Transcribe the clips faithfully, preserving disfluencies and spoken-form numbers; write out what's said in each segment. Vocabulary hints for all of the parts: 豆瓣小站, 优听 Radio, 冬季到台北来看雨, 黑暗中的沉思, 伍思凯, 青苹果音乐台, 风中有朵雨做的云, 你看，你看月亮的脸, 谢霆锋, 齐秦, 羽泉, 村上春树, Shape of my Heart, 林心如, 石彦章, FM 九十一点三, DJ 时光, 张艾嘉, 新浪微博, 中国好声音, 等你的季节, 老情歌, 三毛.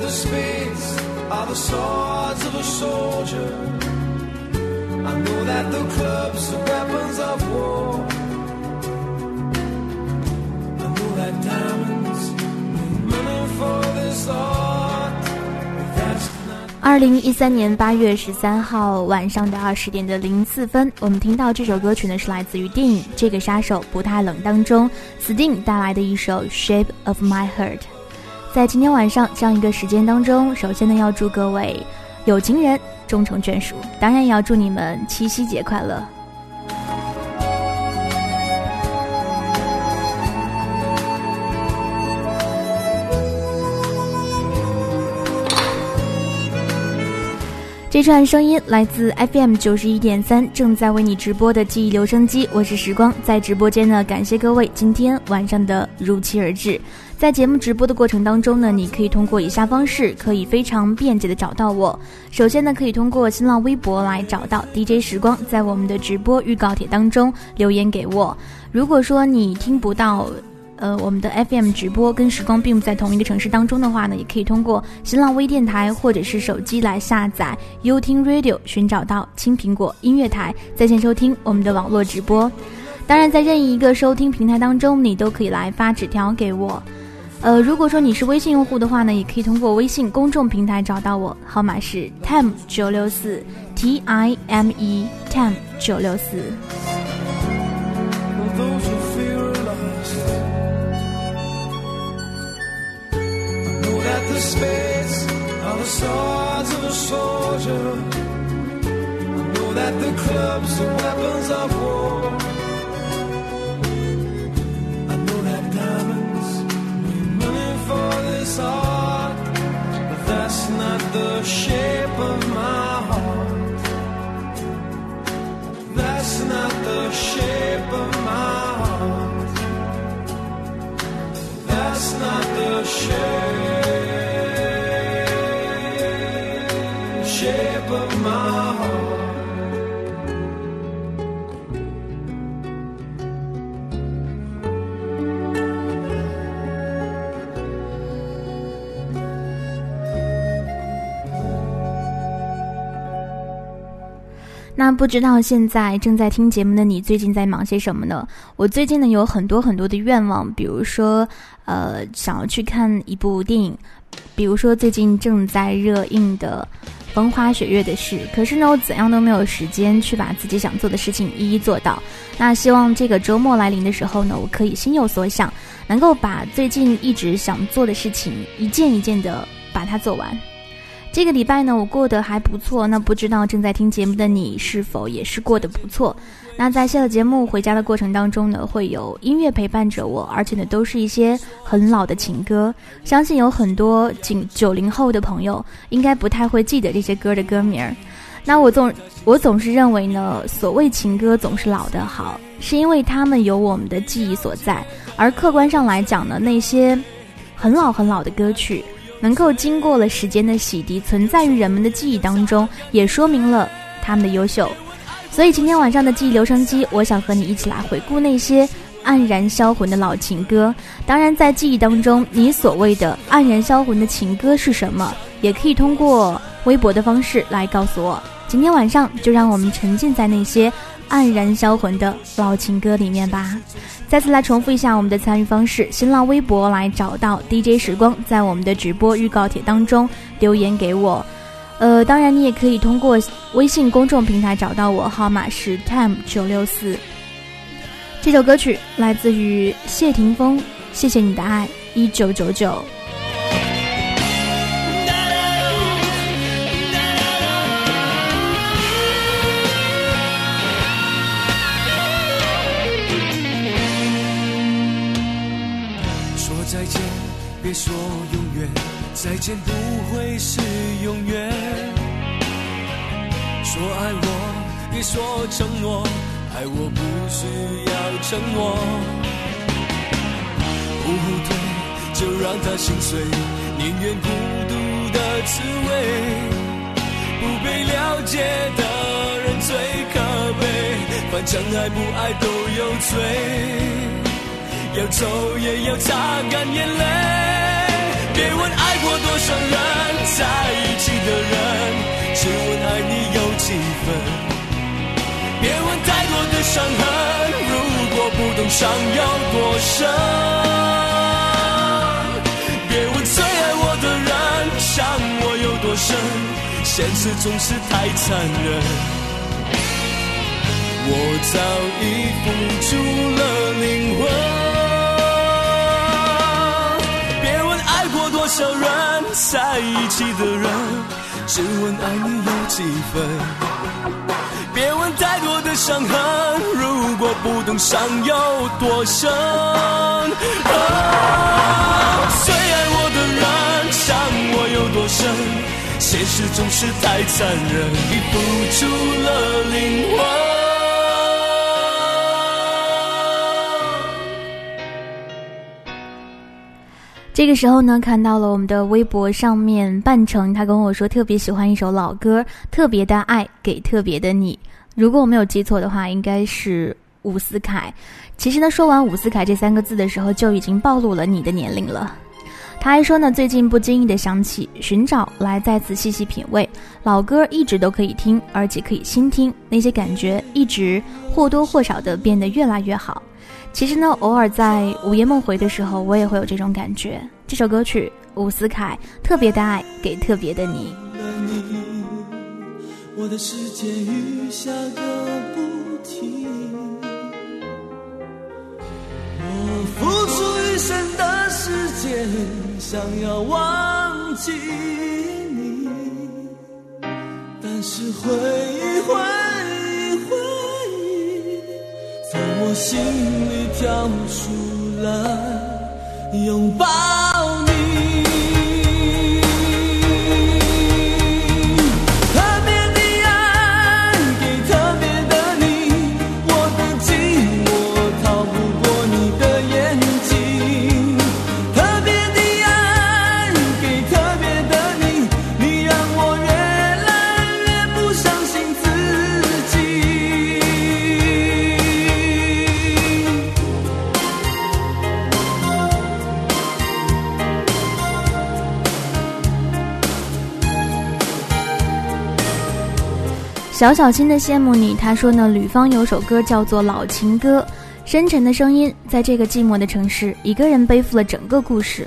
the spades are the swords of a soldier. I know that the clubs are weapons of war. I know that diamonds need money for this art. That's not. 二零一三年八月十三号晚上的二十点的零四分，我们听到这首歌曲呢是来自于电影《这个杀手不太冷》当中 Sting 带来的一首《Shape of my Heart》。在今天晚上这样一个时间当中，首先呢要祝各位有情人终成眷属，当然也要祝你们七夕节快乐。这串声音来自 F M 九十一点三，正在为你直播的记忆留声机，我是时光，在直播间呢，感谢各位今天晚上的如期而至。在节目直播的过程当中呢，你可以通过以下方式，可以非常便捷的找到我。首先呢，可以通过新浪微博来找到 D J 时光，在我们的直播预告帖当中留言给我。如果说你听不到。呃，我们的 F M 直播跟时光并不在同一个城市当中的话呢，也可以通过新浪微电台或者是手机来下载 优听 Radio， 寻找到青苹果音乐台，在线收听我们的网络直播。当然，在任意一个收听平台当中，你都可以来发纸条给我。呃，如果说你是微信用户的话呢，也可以通过微信公众平台找到我，号码是 time 九六四 T I M E time 九六四。The spades are the swords of a soldier. I know that the clubs are weapons of war. I know that diamonds need money for this art, but that's not the shape of my heart. That's not the shape of my heart. That's not the shape.Shape of my heart.那不知道现在正在听节目的你最近在忙些什么呢？我最近呢有很多很多的愿望，比如说呃想要去看一部电影，比如说最近正在热映的风花雪月的事，可是呢我怎样都没有时间去把自己想做的事情一一做到。那希望这个周末来临的时候呢，我可以心有所想，能够把最近一直想做的事情一件一件的把它做完。这个礼拜呢我过得还不错，那不知道正在听节目的你是否也是过得不错。那在下了节目回家的过程当中呢，会有音乐陪伴着我，而且呢都是一些很老的情歌，相信有很多九零后的朋友应该不太会记得这些歌的歌名。那我总我总是认为呢，所谓情歌总是老的好，是因为他们有我们的记忆所在，而客观上来讲呢，那些很老很老的歌曲能够经过了时间的洗涤，存在于人们的记忆当中，也说明了他们的优秀。所以今天晚上的记忆留声机，我想和你一起来回顾那些黯然销魂的老情歌。当然在记忆当中，你所谓的黯然销魂的情歌是什么，也可以通过微博的方式来告诉我。今天晚上就让我们沉浸在那些黯然销魂的老情歌里面吧。再次来重复一下我们的参与方式，新浪微博来找到 D J 时光，在我们的直播预告帖当中留言给我。呃，当然你也可以通过微信公众平台找到我，号码是 time 九六四。这首歌曲来自于谢霆锋，《谢谢你的爱》，一九九九。别说永远，再见不会是永远。说爱我，别说承诺，爱我不需要承诺。不后退，就让它心碎，宁愿孤独的滋味。不被了解的人最可悲，反正爱不爱都有罪。要走也要擦干眼泪。别问爱过多少人，在一起的人只问爱你有几分，别问太多的伤痕，如果不懂伤有多深，别问最爱我的人伤我有多深，现实总是太残忍，我早已付出了灵魂，别问爱过多少人，在一起的人只问爱你有几分，别问太多的伤痕，如果不懂伤有多深、oh, 最爱我的人伤我有多深，现实总是太残忍，已付出了灵魂，这个时候呢，看到了我们的微博上面半程，他跟我说特别喜欢一首老歌，特别的爱给特别的你，如果我没有记错的话应该是伍思凯。其实呢，说完伍思凯这三个字的时候就已经暴露了你的年龄了。他还说呢，最近不经意的想起寻找来再次细细品味，老歌一直都可以听，而且可以新听，那些感觉一直或多或少的变得越来越好。其实呢，偶尔在午夜梦回的时候我也会有这种感觉。这首歌曲伍思凯特别的爱给特别的你，我的世界雨下个不停，我付出一生的时间想要忘记你，但是回忆回忆回忆从我心里跳出来拥抱你，特别的爱给特别的你，我的寂寞逃不过你的眼睛，特别的爱给特别的你，你让我越来越不相信自己，小小心的羡慕你。他说呢，吕方有首歌叫做《老情歌》，深沉的声音在这个寂寞的城市一个人背负了整个故事，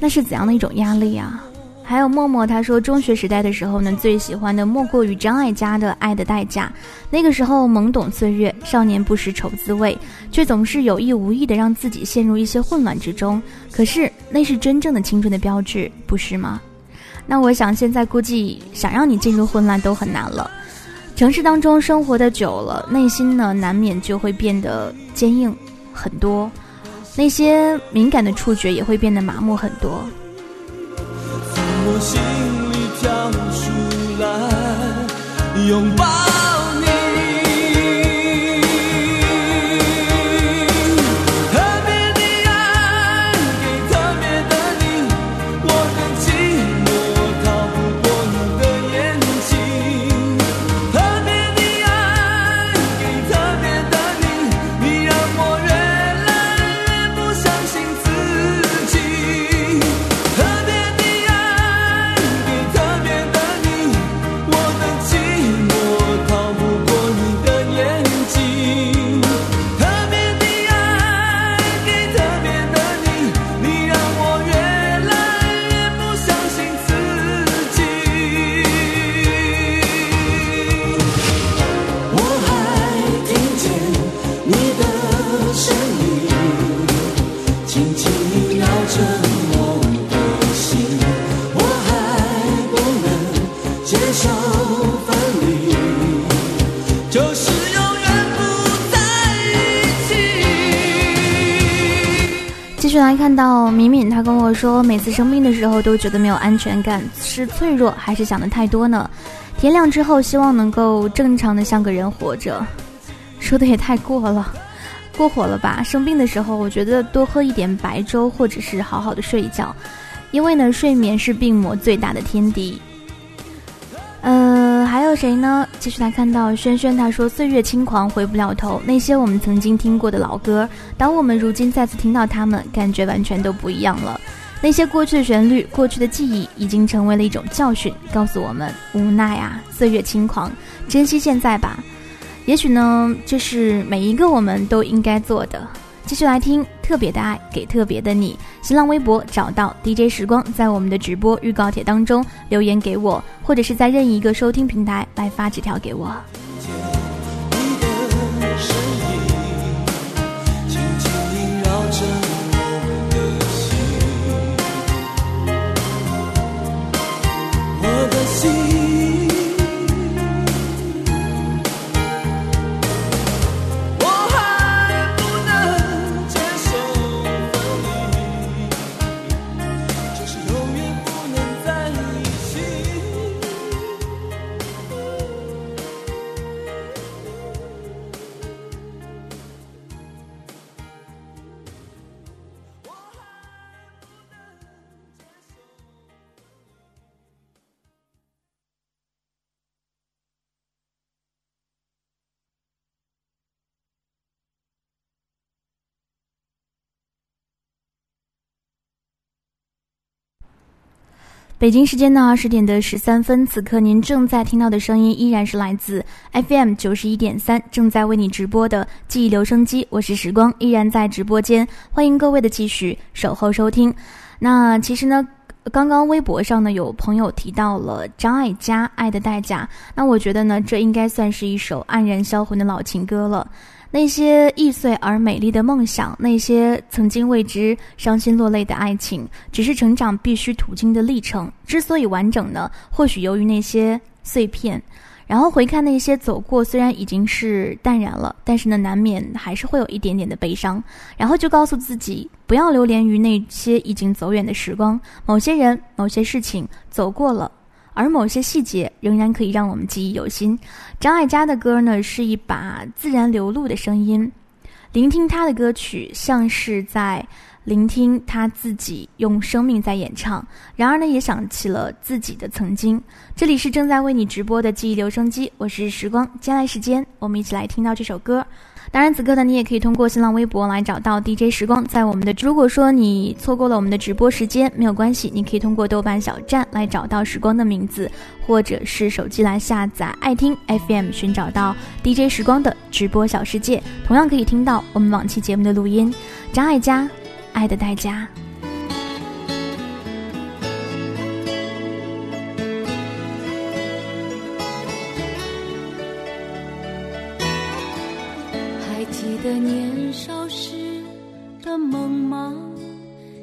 那是怎样的一种压力啊。还有默默，他说中学时代的时候呢，最喜欢的莫过于张艾嘉的《爱的代价》，那个时候懵懂岁月，少年不识愁滋味，却总是有意无意的让自己陷入一些混乱之中，可是那是真正的青春的标志，不是吗？那我想现在估计想让你进入混乱都很难了，城市当中生活的久了，内心呢难免就会变得坚硬很多，那些敏感的触觉也会变得麻木很多。从我心里跳出来拥抱来看到敏敏，她跟我说每次生病的时候都觉得没有安全感，是脆弱还是想的太多呢？天亮之后希望能够正常的像个人活着，说的也太过了过火了吧。生病的时候我觉得多喝一点白粥或者是好好的睡一觉，因为呢睡眠是病魔最大的天敌。呃，还有谁呢？继续来看到轩轩，他说岁月轻狂回不了头，那些我们曾经听过的老歌，当我们如今再次听到它们，感觉完全都不一样了。那些过去的旋律，过去的记忆，已经成为了一种教训，告诉我们无奈啊，岁月轻狂，珍惜现在吧。也许呢，这是每一个我们都应该做的。继续来听特别的爱给特别的你，新浪微博找到 D J 时光，在我们的直播预告帖当中留言给我，或者是在任意一个收听平台来发纸条给我。北京时间的二十点的十三分，此刻您正在听到的声音依然是来自 F M 九十一点三，正在为你直播的记忆留声机，我是时光，依然在直播间，欢迎各位的继续守候收听。那其实呢，刚刚微博上呢有朋友提到了张艾嘉《爱的代价》，那我觉得呢，这应该算是一首黯然销魂的老情歌了。那些易碎而美丽的梦想，那些曾经为之伤心落泪的爱情，只是成长必须途经的历程。之所以完整呢，或许由于那些碎片。然后回看那些走过，虽然已经是淡然了，但是呢，难免还是会有一点点的悲伤。然后就告诉自己，不要流连于那些已经走远的时光。某些人，某些事情，走过了。而某些细节仍然可以让我们记忆犹新。张艾嘉的歌呢，是一把自然流露的声音，聆听他的歌曲像是在聆听他自己用生命在演唱，然而呢，也想起了自己的曾经。这里是正在为你直播的记忆留声机，我是时光。接下来时间，我们一起来听到这首歌。当然，此刻呢，你也可以通过新浪微博来找到 D J 时光，在我们的如果说你错过了我们的直播时间，没有关系，你可以通过豆瓣小站来找到时光的名字，或者是手机来下载爱听 F M， 寻找到 D J 时光的直播小世界，同样可以听到我们往期节目的录音。张艾嘉《爱的代价》。记得年少时的梦吗？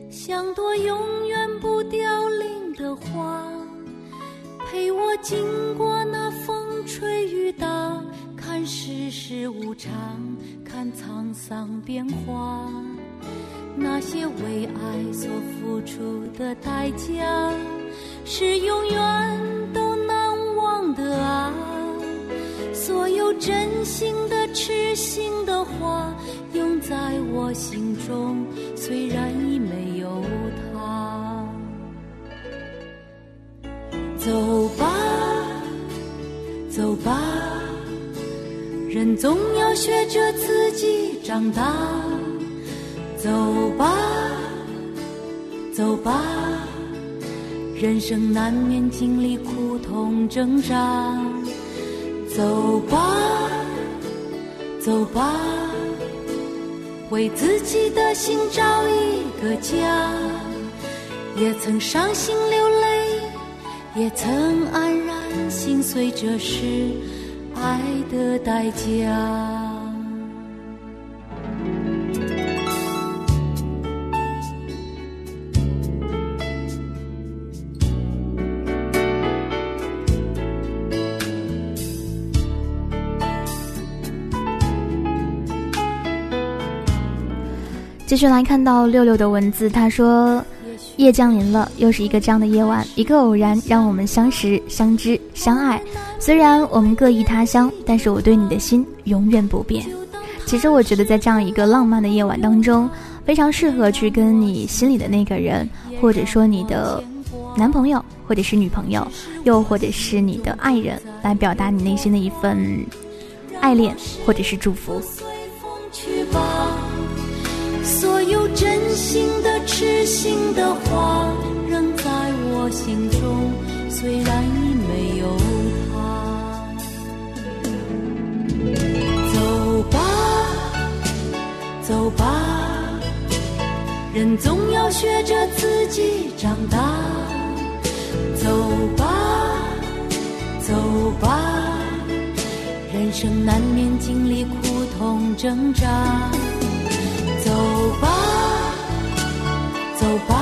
像朵永远不凋零的花，陪我经过那风吹雨打，看世事无常，看沧桑变化。那些为爱所付出的代价，是永远都难忘的啊！所有真心的痴心的话，永在我心中，虽然已没有他。走吧，走吧，人总要学着自己长大。走吧，走吧，人生难免经历苦痛挣扎。走吧，走吧，为自己的心找一个家。也曾伤心流泪，也曾黯然心碎，这是爱的代价。继续来看到六六的文字，他说：夜降临了，又是一个这样的夜晚，一个偶然让我们相识、相知、相爱。虽然我们各异他乡，但是我对你的心永远不变。其实我觉得在这样一个浪漫的夜晚当中，非常适合去跟你心里的那个人，或者说你的男朋友，或者是女朋友，又或者是你的爱人，来表达你内心的一份爱恋或者是祝福。所有真心的痴心的话仍在我心中，虽然已没有他。走吧走吧，人总要学着自己长大。走吧走吧，人生难免经历苦痛挣扎。走吧走吧，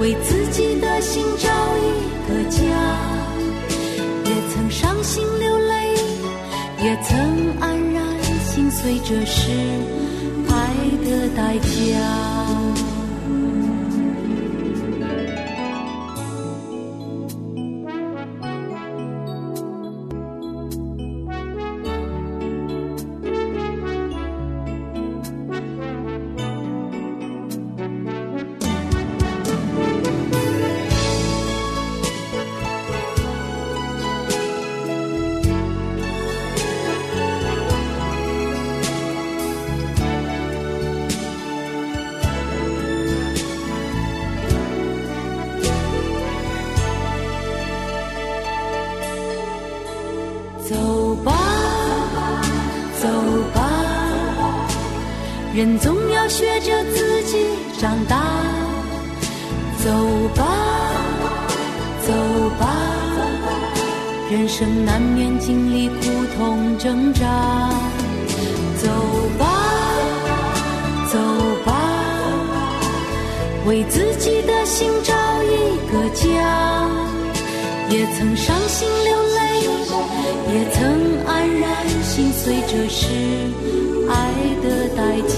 为自己的心找一个家。也曾伤心流泪，也曾黯然心碎，这是爱的代价。人总要学着自己长大，走吧，走吧，人生难免经历苦痛挣扎。走吧，走吧，为自己的心找一个家。也曾伤心流泪，也曾黯然心碎，这是爱的代价。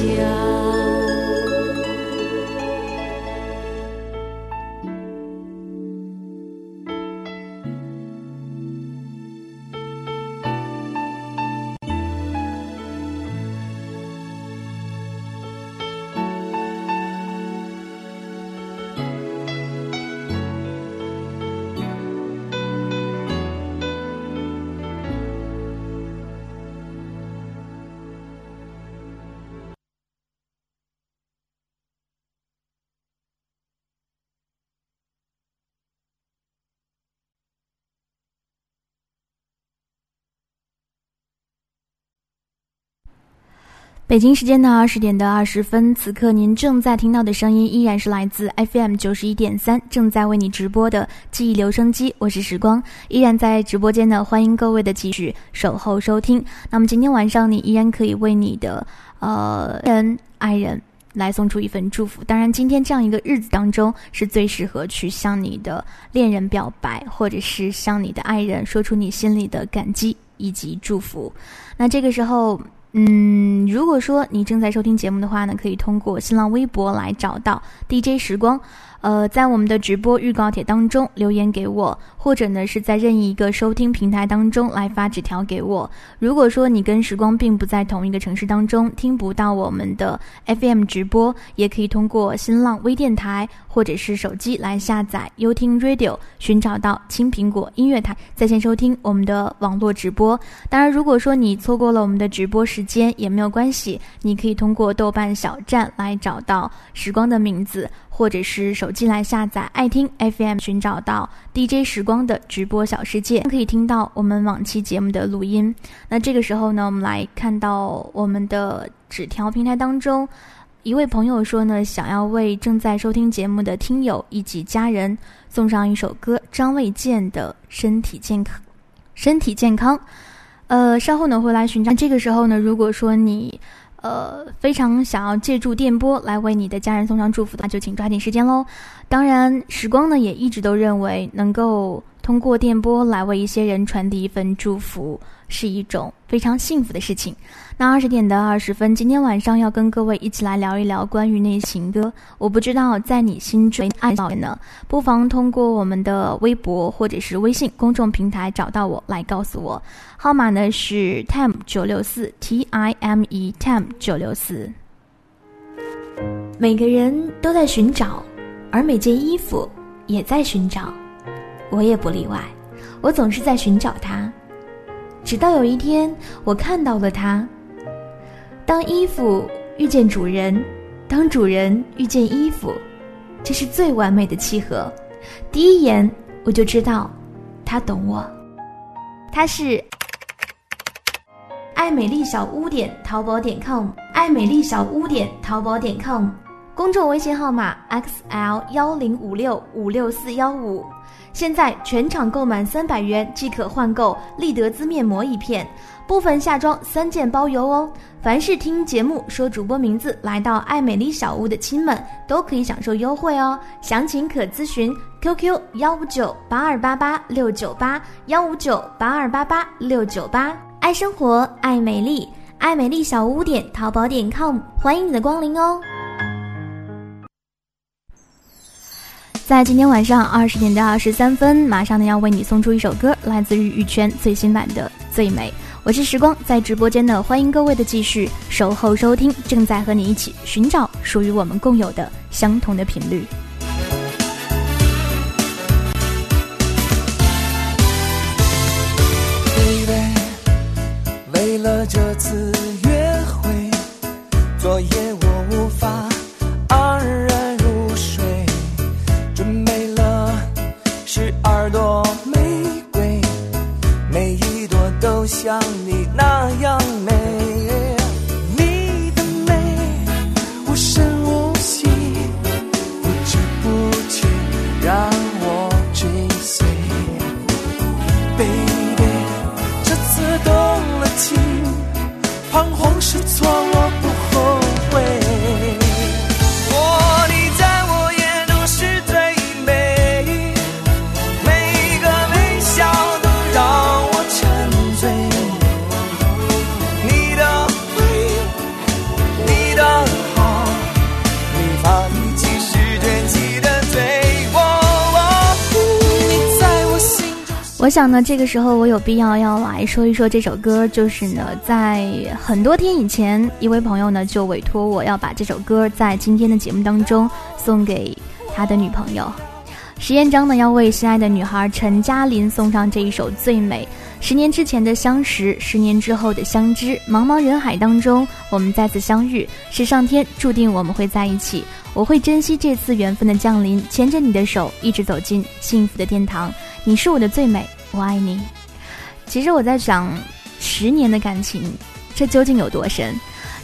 北京时间的二十点的二十分，此刻您正在听到的声音依然是来自 F M 九十一点三，正在为你直播的记忆留声机，我是时光，依然在直播间呢，欢迎各位的继续守候收听。那么今天晚上你依然可以为你的呃人爱人来送出一份祝福。当然，今天这样一个日子当中，是最适合去向你的恋人表白，或者是向你的爱人说出你心里的感激以及祝福。那这个时候。嗯，如果说你正在收听节目的话呢，可以通过新浪微博来找到 D J 时光，呃，在我们的直播预告帖当中留言给我，或者呢是在任意一个收听平台当中来发纸条给我。如果说你跟时光并不在同一个城市当中，听不到我们的 F M 直播，也可以通过新浪微电台或者是手机来下载优听 Radio， 寻找到青苹果音乐台在线收听我们的网络直播。当然，如果说你错过了我们的直播时间也没有关系，你可以通过豆瓣小站来找到时光的名字，或者是手机来下载爱听 F M， 寻找到 D J 时光的直播小世界，可以听到我们往期节目的录音。那这个时候呢，我们来看到我们的纸条平台当中，一位朋友说呢，想要为正在收听节目的听友以及家人送上一首歌，张卫健的《身体健康》。身体健康，呃，稍后呢会来寻找。这个时候呢，如果说你。呃，非常想要借助电波来为你的家人送上祝福的话，就请抓紧时间咯。当然，时光呢也一直都认为能够通过电波来为一些人传递一份祝福是一种非常幸福的事情。那二十点的二十分，今天晚上要跟各位一起来聊一聊关于那些情歌。我不知道在你心中爱到呢，不妨通过我们的微博或者是微信公众平台找到我来告诉我。号码呢是 time 九六四 T I M E time 九六四。每个人都在寻找，而每件衣服也在寻找，我也不例外。我总是在寻找它，直到有一天我看到了它。当衣服遇见主人，当主人遇见衣服，这是最完美的契合。第一眼我就知道他懂我。他是爱美丽小屋点淘宝点 com， 爱美丽小屋点淘宝点 com， 公众微信号码 X L 一零五六五六四一五。现在全场购满三百元即可换购丽德滋面膜一片，部分夏装三件包邮哦。凡是听节目说主播名字来到爱美丽小屋的亲们，都可以享受优惠哦。详情可咨询 Q Q 幺五九八二八八六九八幺五九八二八八六九八。爱生活，爱美丽，爱美丽小屋点淘宝点 com， 欢迎你的光临哦。在今天晚上二十点到二十三分，马上呢要为你送出一首歌，来自于羽泉最新版的《最美》。我是时光，在直播间呢，欢迎各位的继续守候收听，正在和你一起寻找属于我们共有的相同的频率。为了这次约会，昨夜我无法安然入睡，准备了十二朵玫瑰，每一朵都像你那样美。你的美无声无息，不知不觉让我追随。Baby， 这次都彷徨失措，我不后悔。我，你在我眼中是最美，每个微笑都让我沉醉。你的美，你的好，没法一起是卷起的罪。你在我心中。我想呢，这个时候我有必要要来说一说这首歌，就是呢，在很多天以前，一位朋友呢就委托我要把这首歌在今天的节目当中送给他的女朋友。石彦章呢要为心爱的女孩陈嘉琳送上这一首《最美》。十年之前的相识，十年之后的相知，茫茫人海当中，我们再次相遇，是上天注定我们会在一起。我会珍惜这次缘分的降临，牵着你的手，一直走进幸福的殿堂。你是我的最美，我爱你。其实我在想，十年的感情，这究竟有多深？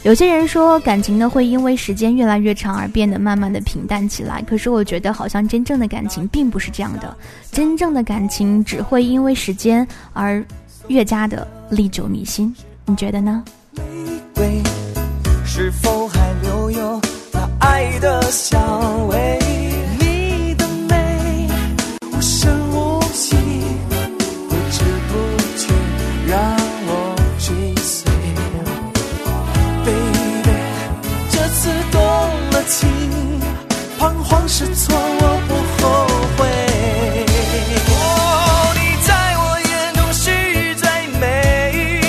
有些人说感情呢会因为时间越来越长而变得慢慢的平淡起来，可是我觉得好像真正的感情并不是这样的，真正的感情只会因为时间而越加的历久弥新，你觉得呢？玫瑰是否还留有那爱的香味？你的美无声无息，不知不觉让我追随。自动了情，彷徨失措，我不后悔。哦，你在我眼中是最美，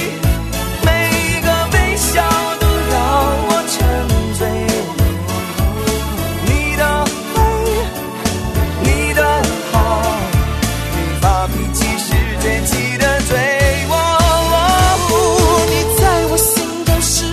每个微笑都让我沉醉。你的美，你的好，没法比起是卷起的罪。哦，你在我心中是。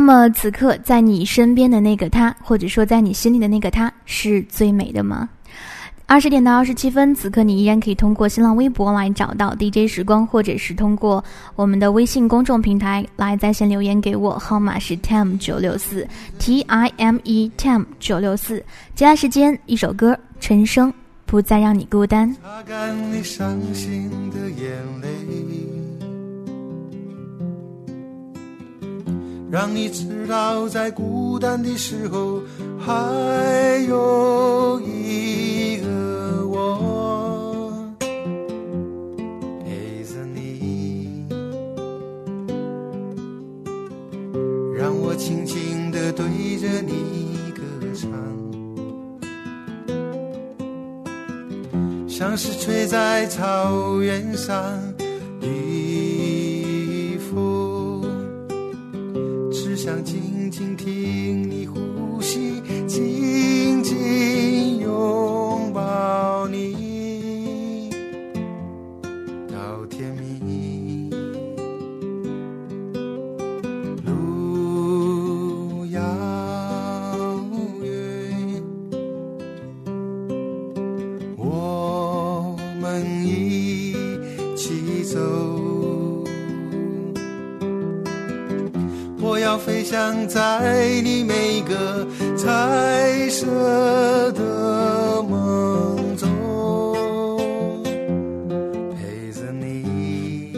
那么此刻在你身边的那个他，或者说在你心里的那个他，是最美的吗？二十点到二十七分，此刻你依然可以通过新浪微博来找到 D J 时光，或者是通过我们的微信公众平台来在线留言给我，号码是 T I M 九六四 T I M E T I M 九六四。接下来时间，一首歌，陈升，不再让你孤单。擦干你伤心的眼泪，让你知道在孤单的时候，还有一个。我陪着你，让我轻轻地对着你歌唱，像是吹在草原上的风，只想静静听你呼吸，静静拥抱你到天明，路遥远，我们一起走，我要飞翔在你每个彩色的梦中，陪着你。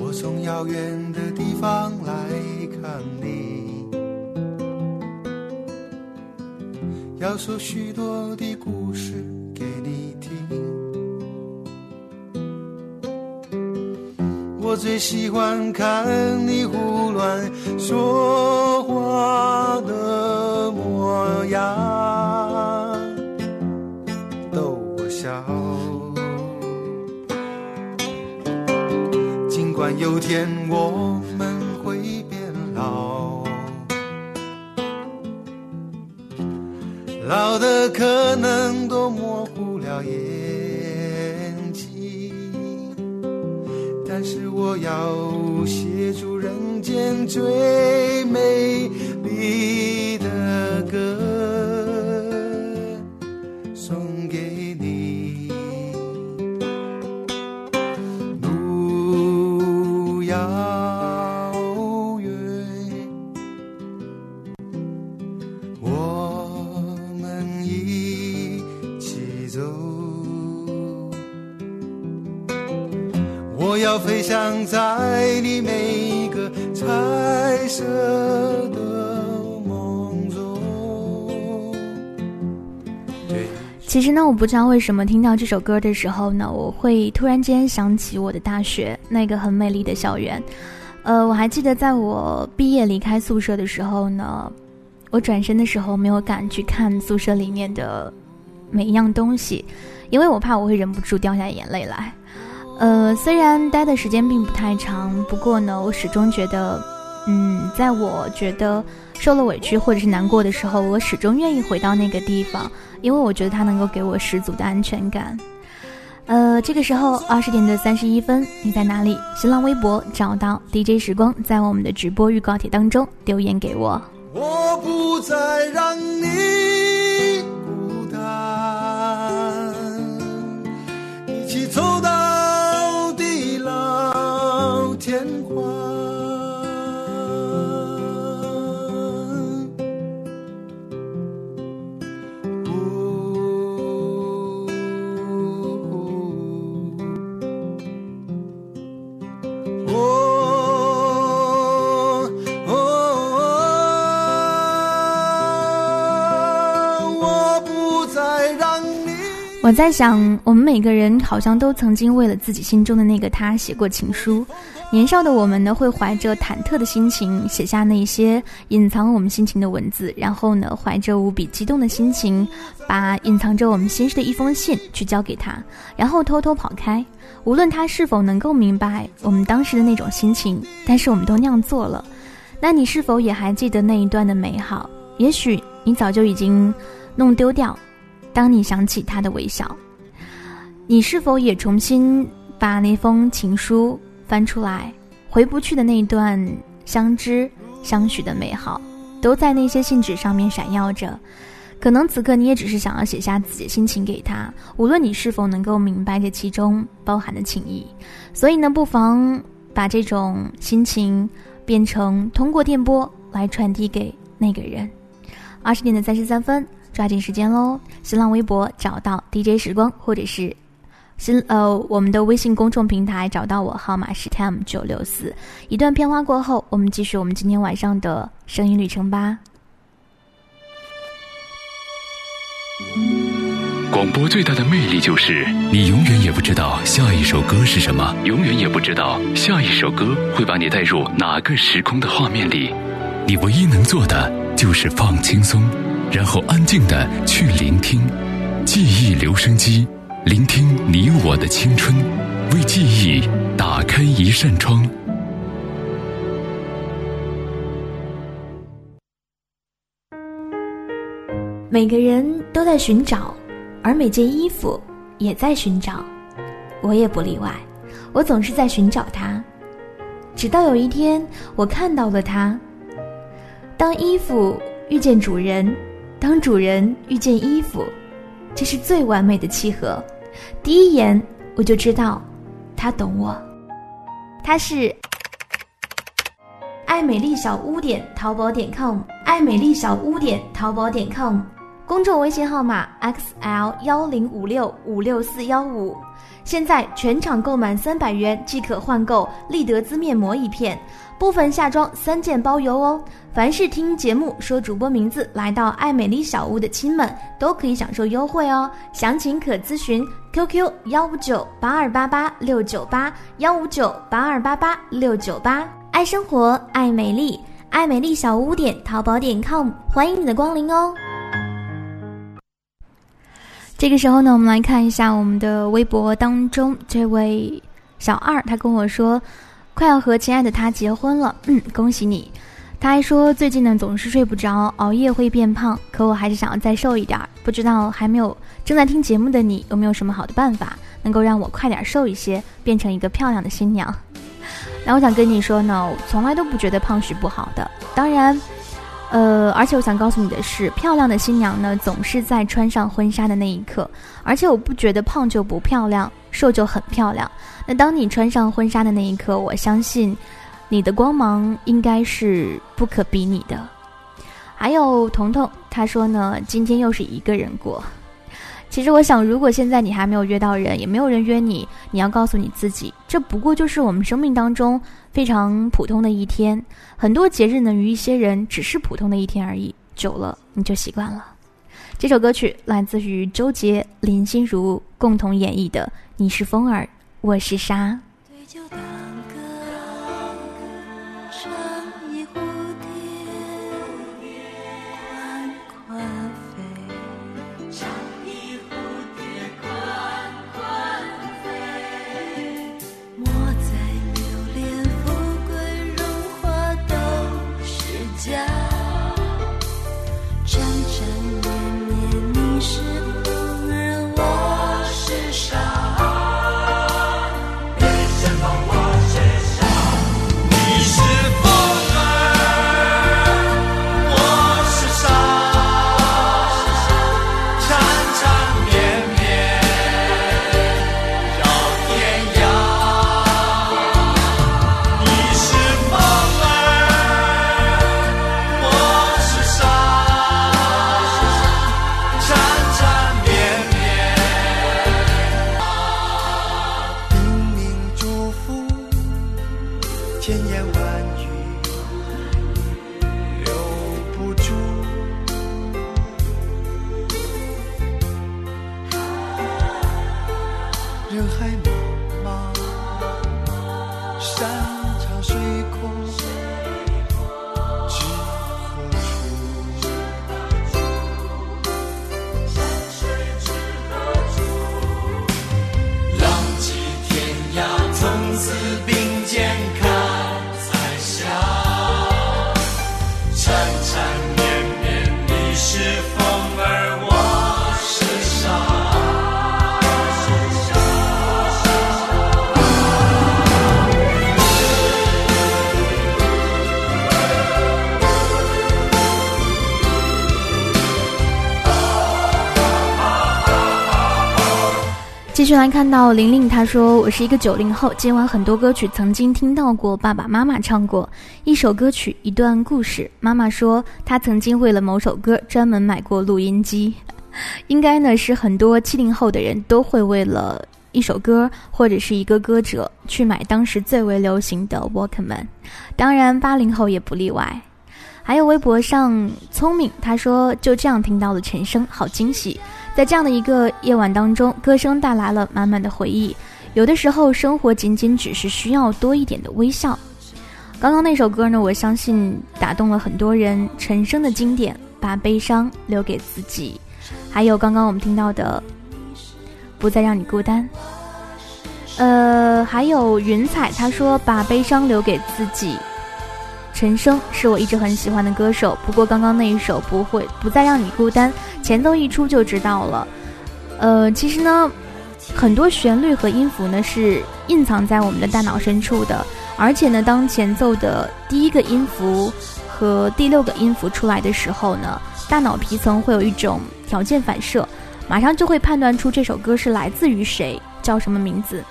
我从遥远的地方来看你，要说许多的故事给你听。我最喜欢看你胡乱说话的模样，逗我笑。尽管有天我们会变老，老的可能都模糊了眼睛，但是我要协助人间最美丽的歌送给你。路遥远，我们一起走，我要飞翔在你每个彩色的梦中。其实呢，我不知道为什么听到这首歌的时候呢，我会突然间想起我的大学那个很美丽的校园。呃，我还记得在我毕业离开宿舍的时候呢，我转身的时候没有敢去看宿舍里面的每一样东西，因为我怕我会忍不住掉下眼泪来。呃，虽然待的时间并不太长，不过呢，我始终觉得，嗯，在我觉得受了委屈或者是难过的时候，我始终愿意回到那个地方，因为我觉得它能够给我十足的安全感。呃，这个时候二十点的三十一分，你在哪里？新浪微博找到 D J 时光，在我们的直播预告帖当中留言给我。我不再让你孤单，一起走到。我在想，我们每个人好像都曾经为了自己心中的那个他写过情书。年少的我们呢，会怀着忐忑的心情写下那些隐藏我们心情的文字，然后呢，怀着无比激动的心情，把隐藏着我们心事的一封信去交给他，然后偷偷跑开。无论他是否能够明白我们当时的那种心情，但是我们都那样做了。那你是否也还记得那一段的美好？也许你早就已经弄丢掉。当你想起他的微笑，你是否也重新把那封情书翻出来，回不去的那一段相知相许的美好，都在那些信纸上面闪耀着。可能此刻你也只是想要写下自己的心情给他，无论你是否能够明白这其中包含的情谊。所以呢，不妨把这种心情变成通过电波来传递给那个人。二十点的三十三分，抓紧时间喽！新浪微博找到 D J 时光，或者是新呃我们的微信公众平台找到我，号码是 T M 九六四。一段片花过后，我们继续我们今天晚上的声音旅程吧。广播最大的魅力就是你永远也不知道下一首歌是什么，永远也不知道下一首歌会把你带入哪个时空的画面里。你唯一能做的就是放轻松，然后安静地去聆听。记忆留声机，聆听你我的青春，为记忆打开一扇窗。每个人都在寻找，而每件衣服也在寻找，我也不例外。我总是在寻找它，直到有一天我看到了它。当衣服遇见主人，当主人遇见衣服，这是最完美的契合。第一眼我就知道他懂我。他是爱美丽小屋点淘宝点 com， 爱美丽小屋点淘宝点 com，公众微信号码 X L 一零五六五六四一五，现在全场购满三百元即可换购丽德姿面膜一片，部分夏装三件包邮哦。凡是听节目说主播名字来到爱美丽小屋的亲们，都可以享受优惠哦。详情可咨询 Q Q 幺五九八二八八六九八幺五九八二八八六九八。爱生活，爱美丽，爱美丽小屋点淘宝点 com， 欢迎你的光临哦。这个时候呢，我们来看一下我们的微博当中，这位小二他跟我说，快要和亲爱的他结婚了，嗯，恭喜你。他还说最近呢总是睡不着，熬夜会变胖，可我还是想要再瘦一点，不知道还没有正在听节目的你有没有什么好的办法，能够让我快点瘦一些，变成一个漂亮的新娘。那我想跟你说呢，我从来都不觉得胖是不好的，当然。呃，而且我想告诉你的是，漂亮的新娘呢，总是在穿上婚纱的那一刻。而且我不觉得胖就不漂亮，瘦就很漂亮。那当你穿上婚纱的那一刻，我相信你的光芒应该是不可比拟的。还有彤彤，她说呢，今天又是一个人过。其实我想，如果现在你还没有约到人，也没有人约你，你要告诉你自己，这不过就是我们生命当中非常普通的一天。很多节日呢，于一些人只是普通的一天而已，久了你就习惯了。这首歌曲来自于周杰、林心如共同演绎的《你是风儿，我是沙》。继续来看到玲玲，她说我是一个九零后，今晚很多歌曲曾经听到过爸爸妈妈唱过，一首歌曲一段故事。妈妈说她曾经为了某首歌专门买过录音机，应该呢是很多七零后的人都会为了一首歌或者是一个歌者去买当时最为流行的 Walkman， 当然八零后也不例外。还有微博上聪明，他说就这样听到了陈升，好惊喜。在这样的一个夜晚当中，歌声带来了满满的回忆，有的时候生活仅仅只是需要多一点的微笑。刚刚那首歌呢，我相信打动了很多人，陈升的经典把悲伤留给自己，还有刚刚我们听到的不再让你孤单。呃，还有云彩，他说把悲伤留给自己，陈升是我一直很喜欢的歌手，不过刚刚那一首不会不再让你孤单，前奏一出就知道了。呃，其实呢，很多旋律和音符呢是隐藏在我们的大脑深处的，而且呢，当前奏的第一个音符和第六个音符出来的时候呢，大脑皮层会有一种条件反射，马上就会判断出这首歌是来自于谁，叫什么名字。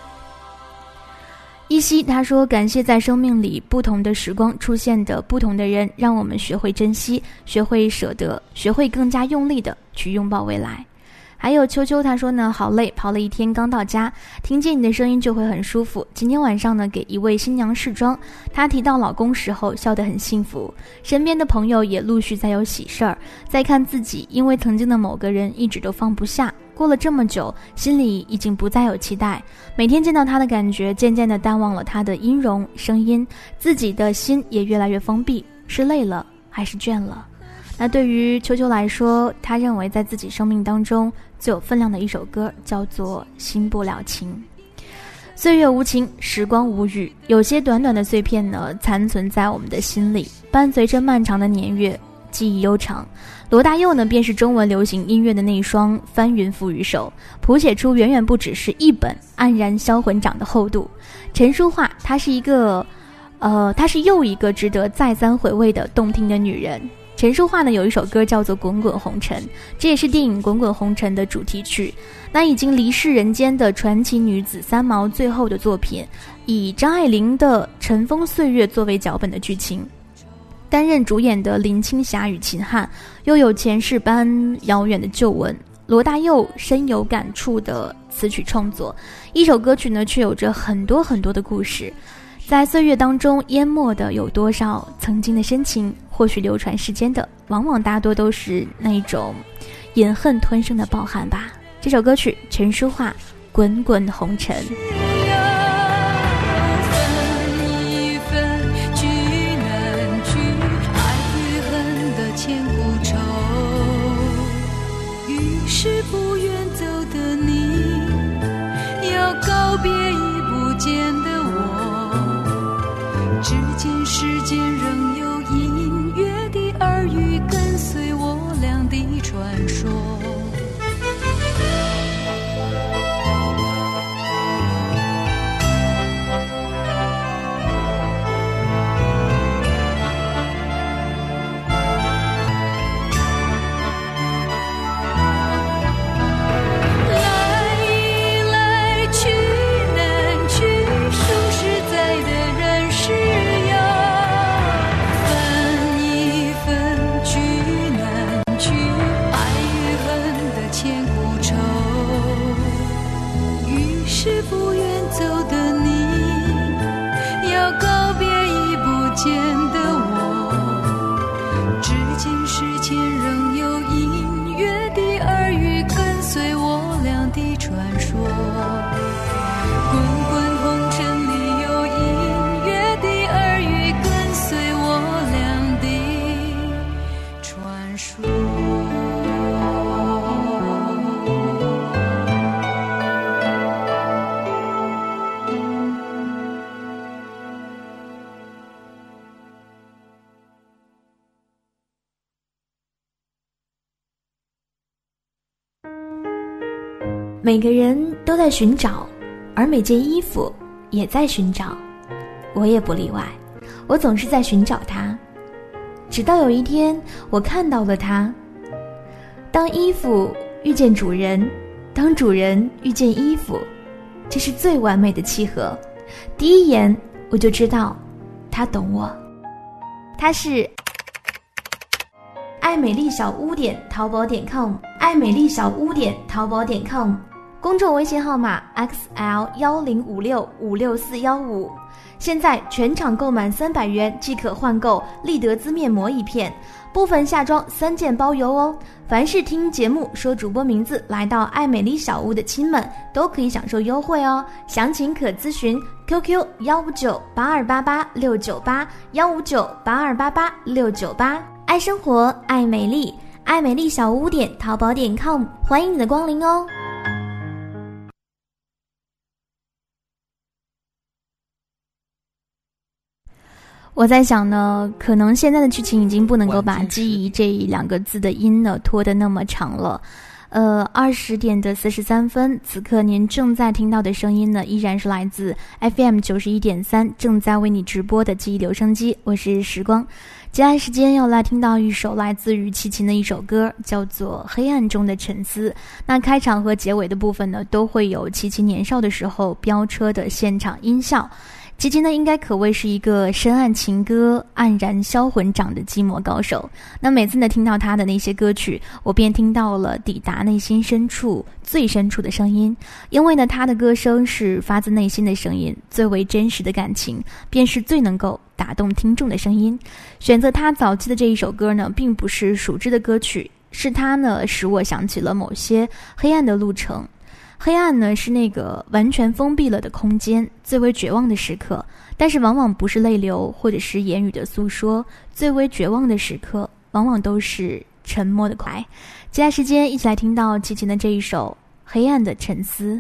依稀他说感谢在生命里不同的时光出现的不同的人，让我们学会珍惜，学会舍得，学会更加用力的去拥抱未来。还有秋秋，他说呢好累，跑了一天刚到家，听见你的声音就会很舒服。今天晚上呢给一位新娘试妆，她提到老公时候笑得很幸福，身边的朋友也陆续在有喜事儿。再看自己，因为曾经的某个人一直都放不下，过了这么久，心里已经不再有期待，每天见到他的感觉渐渐地淡忘了他的音容声音，自己的心也越来越封闭，是累了还是倦了。那对于秋秋来说，他认为在自己生命当中最有分量的一首歌叫做心不了情。岁月无情，时光无语，有些短短的碎片呢残存在我们的心里，伴随着漫长的年月，记忆悠长。罗大佑呢便是中文流行音乐的那一双翻云覆雨手，谱写出远远不只是一本黯然销魂掌的厚度。陈淑桦，她是一个呃，她是又一个值得再三回味的动听的女人。陈淑桦呢有一首歌叫做滚滚红尘，这也是电影滚滚红尘的主题曲。那已经离世人间的传奇女子三毛最后的作品，以张爱玲的尘封岁月作为脚本的剧情，担任主演的林青霞与秦汉，又有前世般遥远的旧闻。罗大佑深有感触的词曲创作，一首歌曲呢却有着很多很多的故事。在岁月当中淹没的有多少曾经的深情，或许流传世间的往往大多都是那种饮恨吞声的抱憾吧。这首歌曲陈淑桦滚滚红尘，世间仍有隐约的耳语跟随我俩的传说。每个人都在寻找，而每件衣服也在寻找，我也不例外。我总是在寻找它，直到有一天我看到了它。当衣服遇见主人，当主人遇见衣服，这是最完美的契合。第一眼我就知道他懂我。他是爱美丽小屋点淘宝点 com， 爱美丽小屋点淘宝点 com， 公众微信号码 X L 一零五六五六四一五。现在全场购满三百元即可换购丽德滋面膜一片，部分夏装三件包邮哦。凡是听节目说主播名字来到爱美丽小屋的亲们，都可以享受优惠哦。详情可咨询 Q Q 幺五九八二八八六九八幺五九八二八八六九八。爱生活，爱美丽，爱美丽小屋点淘宝点 com， 欢迎你的光临哦。我在想呢，可能现在的剧情已经不能够把记忆这两个字的音呢拖得那么长了。呃，二十点的四十三分，此刻您正在听到的声音呢，依然是来自 F M 九十一点三，正在为你直播的记忆留声机，我是时光。接下来时间要来听到一首来自于齐秦的一首歌，叫做《黑暗中的沉思》。那开场和结尾的部分呢，都会有齐秦年少的时候飙车的现场音效。齐秦呢，应该可谓是一个深谙情歌、黯然销魂掌的寂寞高手。那每次呢，听到他的那些歌曲，我便听到了抵达内心深处最深处的声音。因为呢，他的歌声是发自内心的声音，最为真实的感情，便是最能够打动听众的声音。选择他早期的这一首歌呢，并不是熟知的歌曲，是他呢，使我想起了某些黑暗的路程。黑暗呢，是那个完全封闭了的空间，最为绝望的时刻，但是往往不是泪流或者是言语的诉说，最为绝望的时刻往往都是沉默的快。接下来时间一起来听到齐秦的这一首《黑暗的沉思》。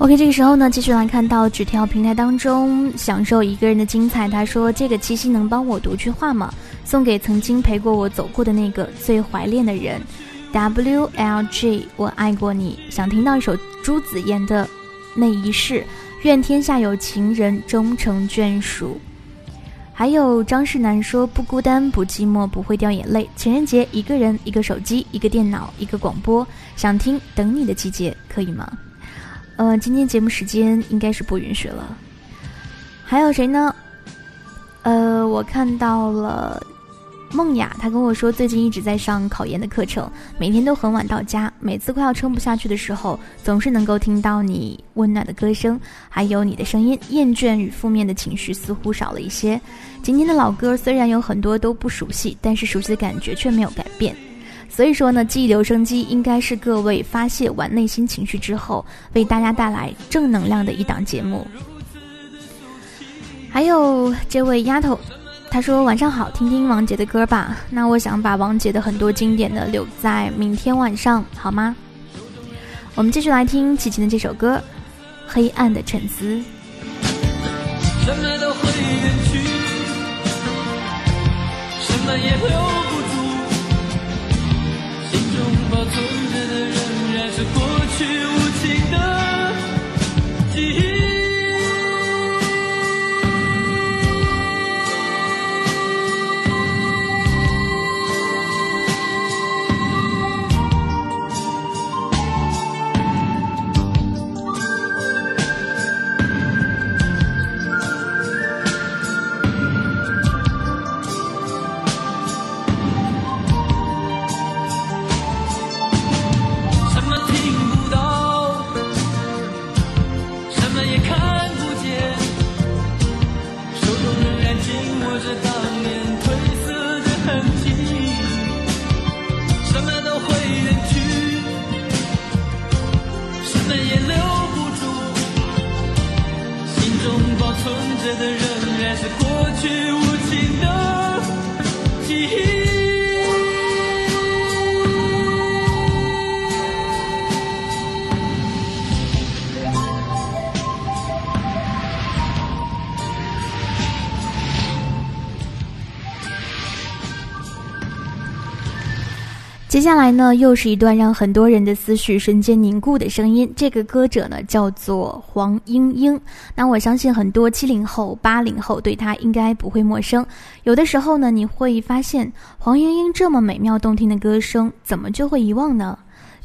OK， 这个时候呢，继续来看到纸条平台当中享受一个人的精彩。他说：“这个七夕能帮我读句话吗？送给曾经陪过我走过的那个最怀恋的人 ，W L G， 我爱过你。想听到一首朱子妍的《那一世》，愿天下有情人终成眷属。”还有张世南说：“不孤单，不寂寞，不会掉眼泪。情人节一个人，一个手机，一个电脑，一个广播。想听《等你的季节》，可以吗？”呃，今天节目时间应该是不允许了。还有谁呢？呃，我看到了梦雅，她跟我说最近一直在上考研的课程，每天都很晚到家，每次快要撑不下去的时候，总是能够听到你温暖的歌声，还有你的声音，厌倦与负面的情绪似乎少了一些。今天的老歌虽然有很多都不熟悉，但是熟悉的感觉却没有改变。所以说呢，记忆留声机应该是各位发泄完内心情绪之后，为大家带来正能量的一档节目。还有这位丫头，她说晚上好，听听王杰的歌吧。那我想把王杰的很多经典的留在明天晚上，好吗？我们继续来听齐秦的这首歌《黑暗的沉思》。什么都会远去，什么满也留不住，心中保存着的仍然是过去无情的记忆。接下来呢，又是一段让很多人的思绪瞬间凝固的声音。这个歌者呢，叫做黄莺莺。那我相信很多七零后、八零后对她应该不会陌生。有的时候呢，你会发现黄莺莺这么美妙动听的歌声，怎么就会遗忘呢？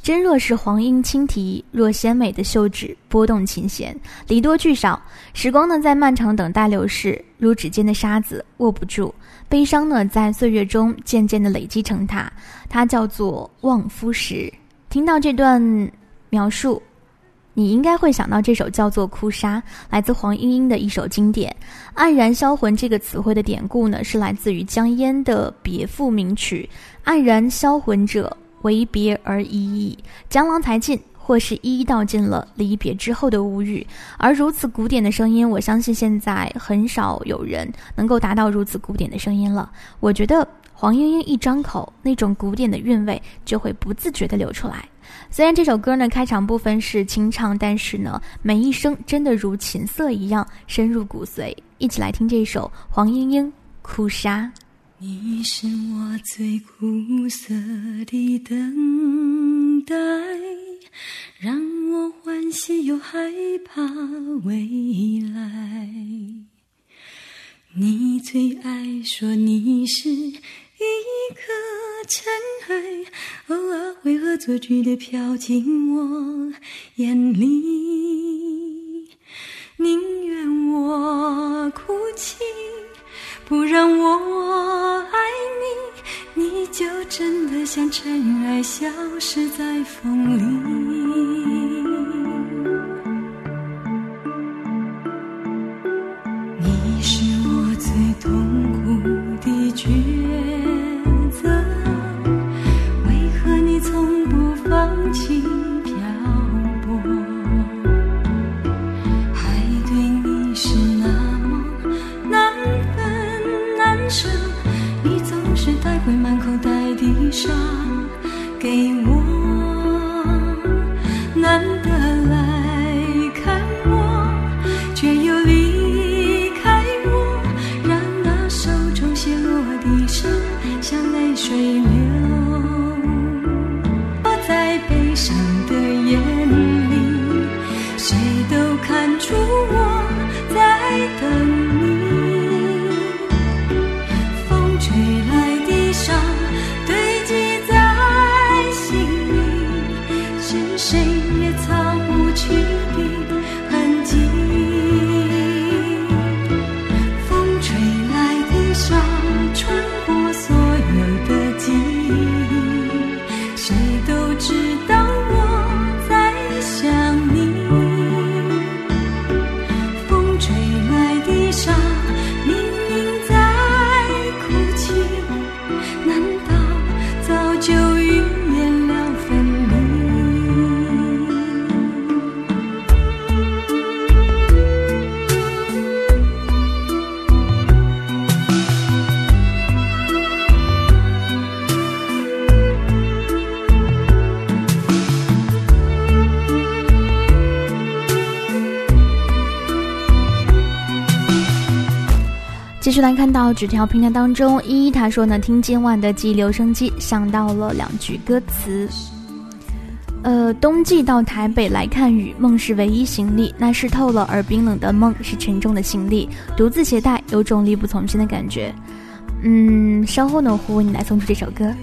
真若是黄莺轻啼，若纤美的袖指拨动琴弦，离多聚少，时光呢在漫长等待流逝，如指尖的沙子握不住，悲伤呢在岁月中渐渐地累积成塔，它叫做望夫石。听到这段描述，你应该会想到这首叫做《哭砂》，来自黄莺莺的一首经典。黯然销魂这个词汇的典故呢，是来自于江淹的别赋名曲，黯然销魂者，为别而已矣，江郎才尽，或是一一道尽了离别之后的无语。而如此古典的声音，我相信现在很少有人能够达到如此古典的声音了。我觉得黄莺莺一张口，那种古典的韵味就会不自觉地流出来。虽然这首歌呢开场部分是清唱，但是呢每一声真的如琴瑟一样深入骨髓。一起来听这首黄莺莺《哭砂》。你是我最苦涩的等待，让我欢喜又害怕未来。你最爱说你是一颗尘埃，偶尔会恶作剧地飘进我眼里，宁愿我哭泣，不让我爱你，你就真的像尘埃消失在风里。你是我最痛苦的抉择，为何你从不放弃漂泊，还对你是那你总是带回满口袋的伤给我，难得来看我，却又离开我，让那手中泻落的伤像泪水流，我在悲伤的眼里，谁都看出我在等吹来的继续来看到纸条评论当中，依依她说呢，听今晚的记忆留声机，想到了两句歌词。呃，冬季到台北来看雨，梦是唯一行李，那是透了而冰冷的梦，是沉重的行李，独自携带，有种力不从心的感觉。嗯，稍后呢，我会为你来送出这首歌。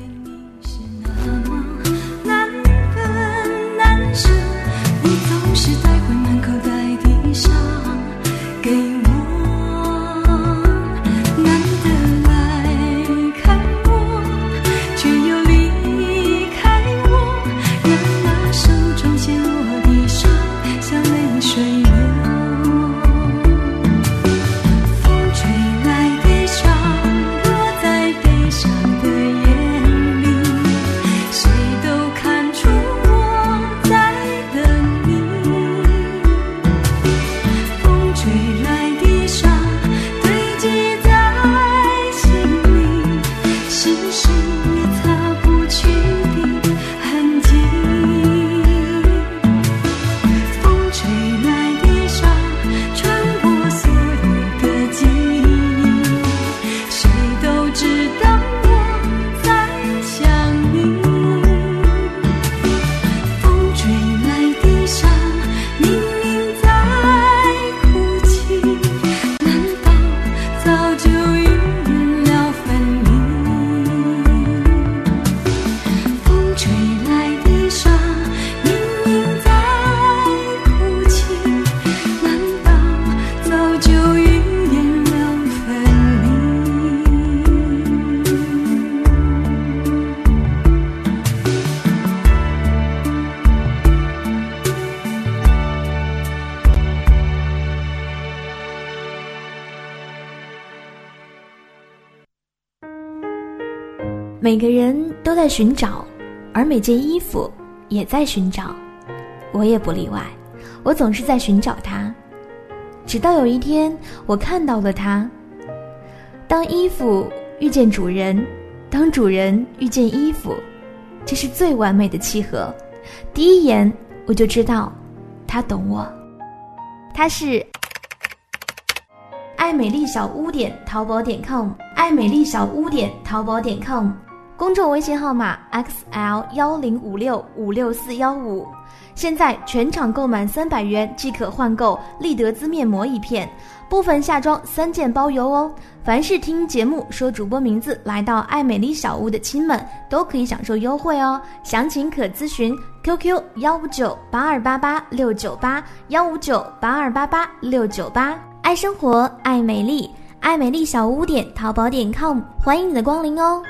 每个人都在寻找，而每件衣服也在寻找，我也不例外。我总是在寻找它，直到有一天我看到了它。当衣服遇见主人，当主人遇见衣服，这是最完美的契合。第一眼我就知道，它懂我。它是爱美丽小屋点淘宝点 com， 爱美丽小屋点淘宝点 com。公众微信号码 X L 一零五六五六四一五，现在全场购满三百元即可换购丽德滋面膜一片，部分夏装三件包邮哦。凡是听节目说主播名字来到爱美丽小屋的亲们，都可以享受优惠哦。详情可咨询 Q Q 幺五九八二八八六九八幺五九八二八八六九八。爱生活，爱美丽，爱美丽小屋点淘宝点 com， 欢迎你的光临哦。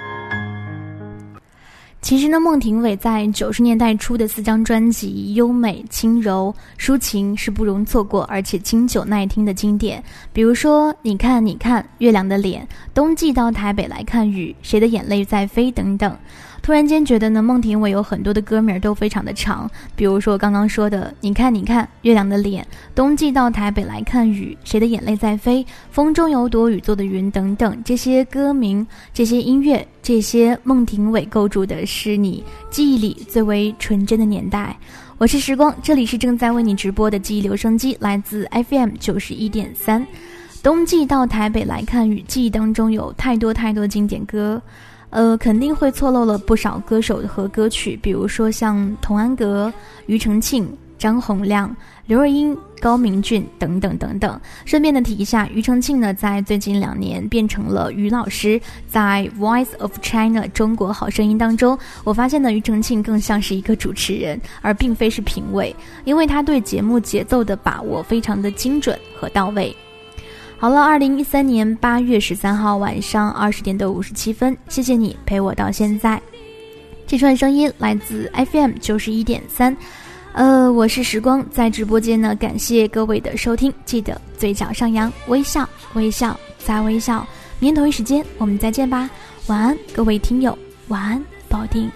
其实呢，孟庭苇在九十年代初的四张专辑，优美、轻柔、抒情是不容错过，而且经久耐听的经典。比如说，你看，你看月亮的脸，冬季到台北来看雨，谁的眼泪在飞等等。突然间觉得呢，孟庭苇有很多的歌名都非常的长，比如说我刚刚说的，你看，你看月亮的脸，冬季到台北来看雨，谁的眼泪在飞，风中有朵雨做的云等等。这些歌名，这些音乐，这些孟庭苇构筑的是你记忆里最为纯真的年代。我是时光，这里是正在为你直播的记忆留声机，来自 F M 九十一点三。冬季到台北来看雨，记忆当中有太多太多经典歌，呃，肯定会错漏了不少歌手和歌曲，比如说像童安格、庾澄庆、张洪量、刘若英、高明骏等等等等。顺便的提一下，庾澄庆呢，在最近两年变成了庾老师。在 Voice of China 中国好声音当中，我发现呢，庾澄庆更像是一个主持人，而并非是评委，因为他对节目节奏的把握非常的精准和到位。好了，二零一三年八月十三号晚上二十点的五十七分，谢谢你陪我到现在。这串声音来自 F M 九十一点三。呃，我是时光，在直播间呢，感谢各位的收听，记得嘴角上扬，微笑，微笑，再微笑。明天同一时间我们再见吧，晚安，各位听友，晚安，保定。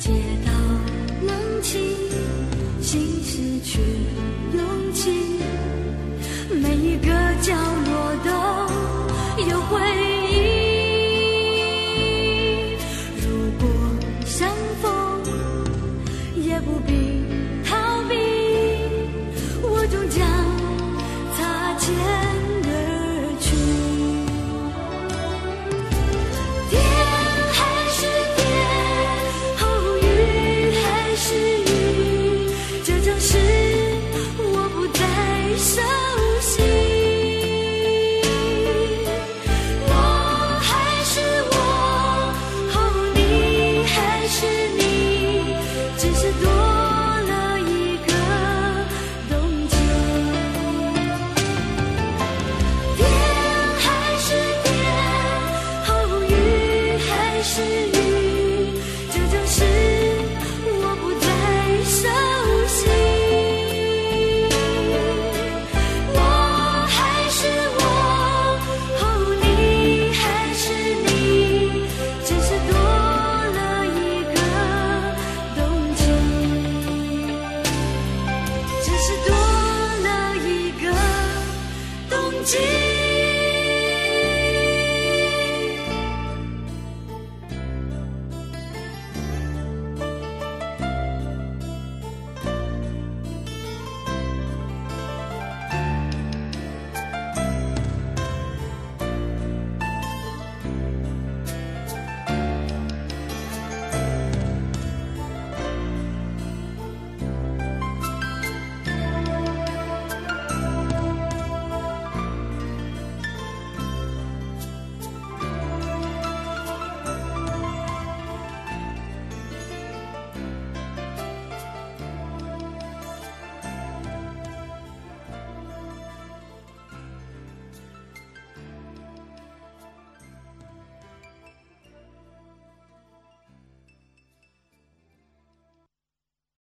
街。